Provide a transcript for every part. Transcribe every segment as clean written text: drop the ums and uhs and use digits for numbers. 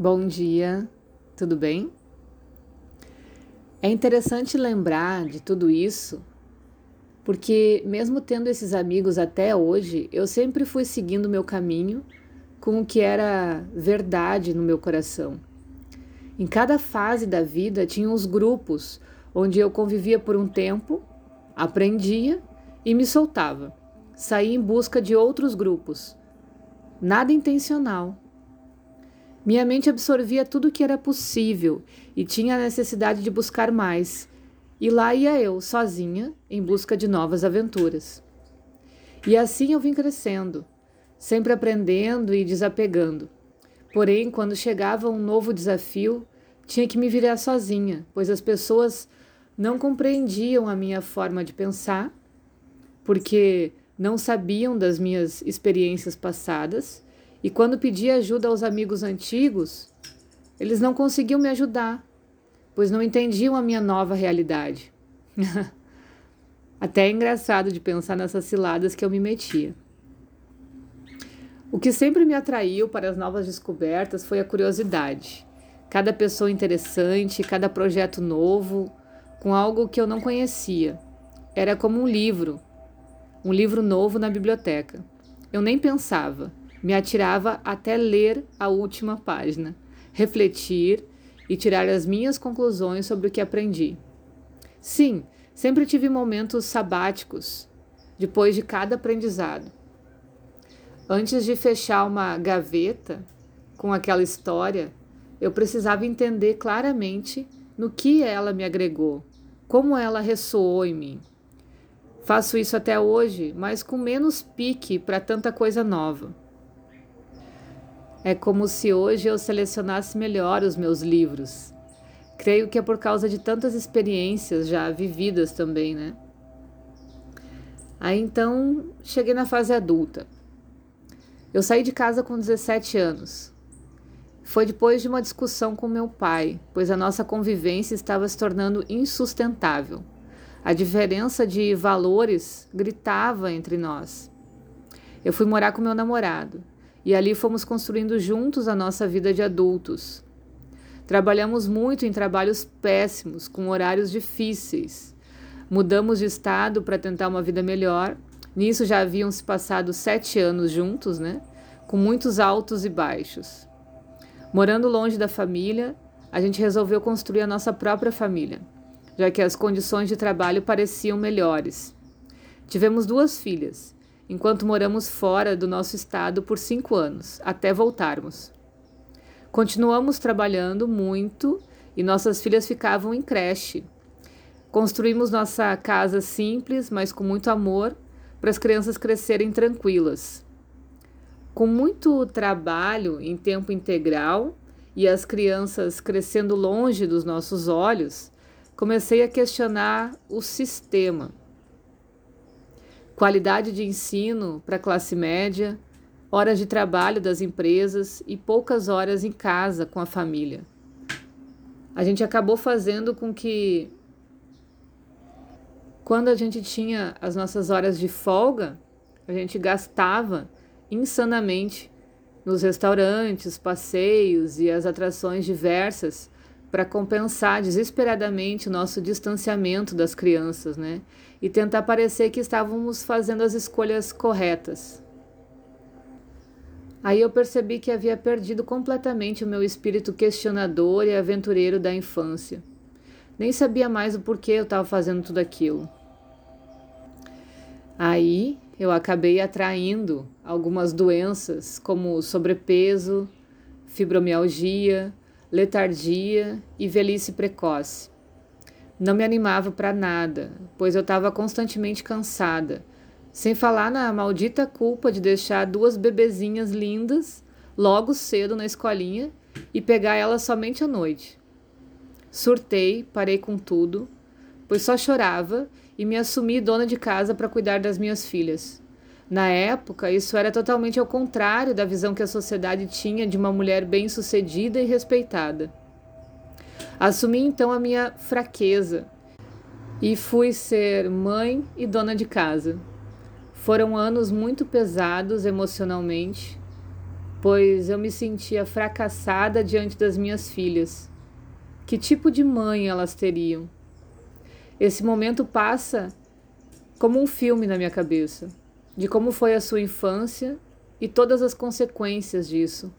Bom dia, tudo bem? É interessante lembrar de tudo isso, porque mesmo tendo esses amigos até hoje, eu sempre fui seguindo meu caminho com o que era verdade no meu coração. Em cada fase da vida tinha os grupos onde eu convivia por um tempo, aprendia e me soltava. Saía em busca de outros grupos. Nada intencional. Minha mente absorvia tudo o que era possível e tinha a necessidade de buscar mais. E lá ia eu, sozinha, em busca de novas aventuras. E assim eu vim crescendo, sempre aprendendo e desapegando. Porém, quando chegava um novo desafio, tinha que me virar sozinha, pois as pessoas não compreendiam a minha forma de pensar, porque não sabiam das minhas experiências passadas, e quando pedia ajuda aos amigos antigos, eles não conseguiam me ajudar, pois não entendiam a minha nova realidade. Até é engraçado de pensar nessas ciladas que eu me metia. O que sempre me atraiu para as novas descobertas foi a curiosidade. Cada pessoa interessante, cada projeto novo, com algo que eu não conhecia. Era como um livro novo na biblioteca. Eu nem pensava, me atirava até ler a última página, refletir e tirar as minhas conclusões sobre o que aprendi. Sim, sempre tive momentos sabáticos, depois de cada aprendizado. Antes de fechar uma gaveta com aquela história, eu precisava entender claramente no que ela me agregou, como ela ressoou em mim. Faço isso até hoje, mas com menos pique para tanta coisa nova. É como se hoje eu selecionasse melhor os meus livros. Creio que é por causa de tantas experiências já vividas também, né? Aí então, cheguei na fase adulta. Eu saí de casa com 17 anos. Foi depois de uma discussão com meu pai, pois a nossa convivência estava se tornando insustentável. A diferença de valores gritava entre nós. Eu fui morar com meu namorado, e ali fomos construindo juntos a nossa vida de adultos. Trabalhamos muito em trabalhos péssimos, com horários difíceis. Mudamos de estado para tentar uma vida melhor. Nisso já haviam se passado 7 anos juntos, né? Com muitos altos e baixos. Morando longe da família, a gente resolveu construir a nossa própria família, já que as condições de trabalho pareciam melhores. Tivemos 2 filhas, enquanto moramos fora do nosso estado por 5 anos, até voltarmos. Continuamos trabalhando muito e nossas filhas ficavam em creche. Construímos nossa casa simples, mas com muito amor, para as crianças crescerem tranquilas. Com muito trabalho em tempo integral e as crianças crescendo longe dos nossos olhos, comecei a questionar o sistema. Qualidade de ensino para a classe média, horas de trabalho das empresas e poucas horas em casa com a família. A gente acabou fazendo com que, quando a gente tinha as nossas horas de folga, a gente gastava insanamente nos restaurantes, passeios e as atrações diversas para compensar desesperadamente o nosso distanciamento das crianças, né? E tentar parecer que estávamos fazendo as escolhas corretas. Aí eu percebi que havia perdido completamente o meu espírito questionador e aventureiro da infância. Nem sabia mais o porquê eu estava fazendo tudo aquilo. Aí eu acabei atraindo algumas doenças como sobrepeso, fibromialgia, letargia e velhice precoce. Não me animava para nada, pois eu estava constantemente cansada, sem falar na maldita culpa de deixar 2 bebezinhas lindas logo cedo na escolinha e pegar elas somente à noite. Surtei, parei com tudo, pois só chorava e me assumi dona de casa para cuidar das minhas filhas. Na época, isso era totalmente ao contrário da visão que a sociedade tinha de uma mulher bem-sucedida e respeitada. Assumi então a minha fraqueza e fui ser mãe e dona de casa. Foram anos muito pesados emocionalmente, pois eu me sentia fracassada diante das minhas filhas. Que tipo de mãe elas teriam? Esse momento passa como um filme na minha cabeça, de como foi a sua infância e todas as consequências disso.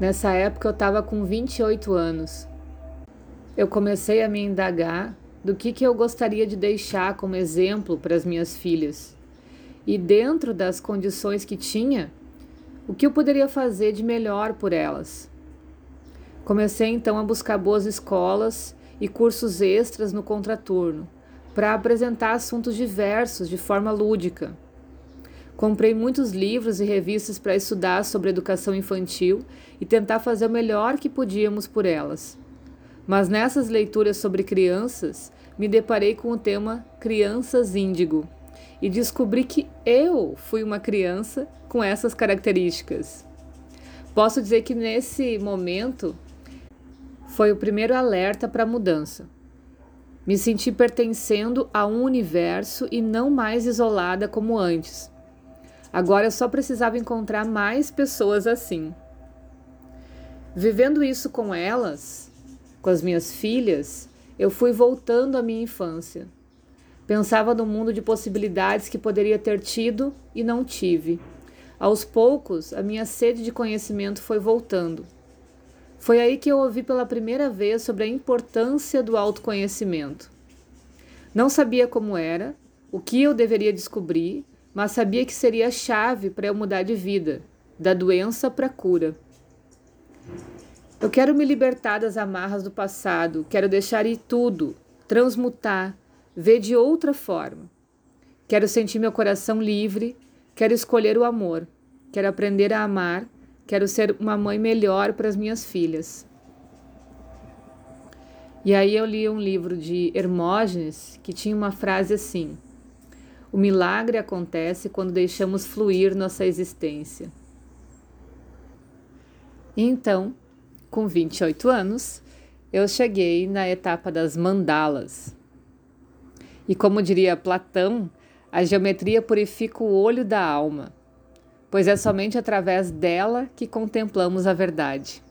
Nessa época eu estava com 28 anos. Eu comecei a me indagar do que eu gostaria de deixar como exemplo para as minhas filhas. E dentro das condições que tinha, o que eu poderia fazer de melhor por elas. Comecei então a buscar boas escolas e cursos extras no contraturno, para apresentar assuntos diversos de forma lúdica. Comprei muitos livros e revistas para estudar sobre educação infantil e tentar fazer o melhor que podíamos por elas. Mas nessas leituras sobre crianças, me deparei com o tema Crianças Índigo e descobri que eu fui uma criança com essas características. Posso dizer que nesse momento foi o primeiro alerta para a mudança. Me senti pertencendo a um universo e não mais isolada como antes. Agora eu só precisava encontrar mais pessoas assim. Vivendo isso com elas, com as minhas filhas, eu fui voltando à minha infância. Pensava no mundo de possibilidades que poderia ter tido e não tive. Aos poucos, a minha sede de conhecimento foi voltando. Foi aí que eu ouvi pela primeira vez sobre a importância do autoconhecimento. Não sabia como era, o que eu deveria descobrir, mas sabia que seria a chave para eu mudar de vida, da doença para a cura. Eu quero me libertar das amarras do passado, quero deixar ir tudo, transmutar, ver de outra forma. Quero sentir meu coração livre, quero escolher o amor, quero aprender a amar, quero ser uma mãe melhor para as minhas filhas. E aí eu li um livro de Hermógenes que tinha uma frase assim: o milagre acontece quando deixamos fluir nossa existência. Então, com 28 anos, eu cheguei na etapa das mandalas. E como diria Platão, a geometria purifica o olho da alma, pois é somente através dela que contemplamos a verdade.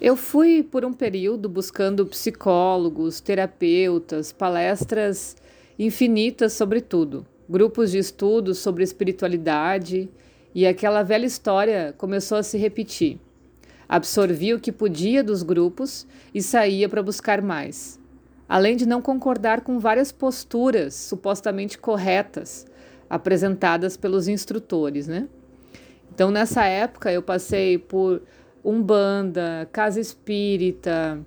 Eu fui por um período buscando psicólogos, terapeutas, palestras infinitas sobre tudo, grupos de estudo sobre espiritualidade, e aquela velha história começou a se repetir. Absorvi o que podia dos grupos e saía para buscar mais. Além de não concordar com várias posturas supostamente corretas apresentadas pelos instrutores, né? Então, nessa época, eu passei por umbanda, casa espírita,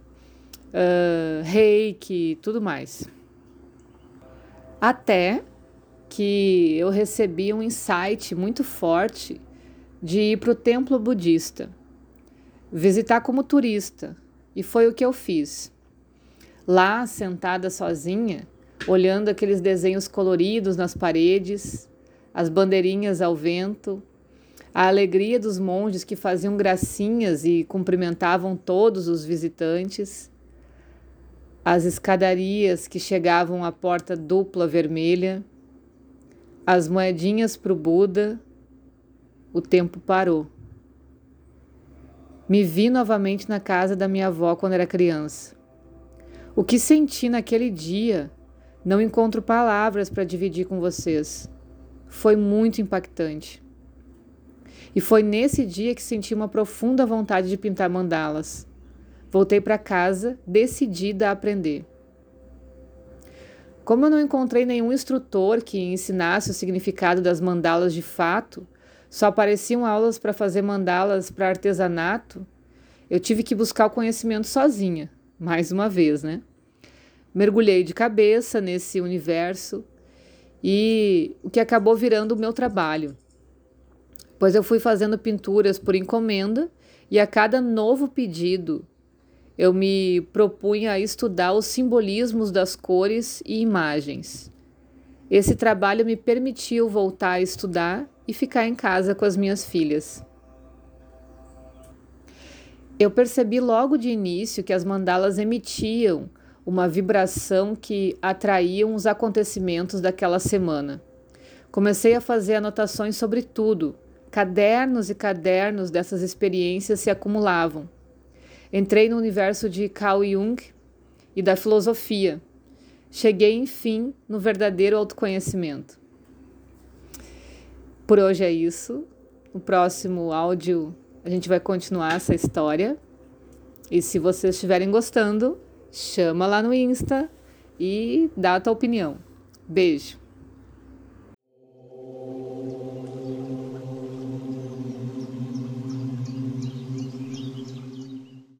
reiki, tudo mais. Até que eu recebi um insight muito forte de ir para o templo budista, visitar como turista, e foi o que eu fiz. Lá, sentada sozinha, olhando aqueles desenhos coloridos nas paredes, as bandeirinhas ao vento, a alegria dos monges que faziam gracinhas e cumprimentavam todos os visitantes, as escadarias que chegavam à porta dupla vermelha, as moedinhas para o Buda, o tempo parou. Me vi novamente na casa da minha avó quando era criança. O que senti naquele dia, não encontro palavras para dividir com vocês. Foi muito impactante. E foi nesse dia que senti uma profunda vontade de pintar mandalas. Voltei para casa, decidida a aprender. Como eu não encontrei nenhum instrutor que ensinasse o significado das mandalas de fato, só apareciam aulas para fazer mandalas para artesanato, eu tive que buscar o conhecimento sozinha, mais uma vez, né? Mergulhei de cabeça nesse universo e o que acabou virando o meu trabalho, pois eu fui fazendo pinturas por encomenda e a cada novo pedido eu me propunha a estudar os simbolismos das cores e imagens. Esse trabalho me permitiu voltar a estudar e ficar em casa com as minhas filhas. Eu percebi logo de início que as mandalas emitiam uma vibração que atraíam os acontecimentos daquela semana. Comecei a fazer anotações sobre tudo, Cadernos e cadernos dessas experiências se acumulavam. Entrei no universo de Carl Jung e da filosofia. Cheguei, enfim, no verdadeiro autoconhecimento. Por hoje é isso. No próximo áudio a gente vai continuar essa história. E se vocês estiverem gostando, chama lá no Insta e dá a tua opinião. Beijo!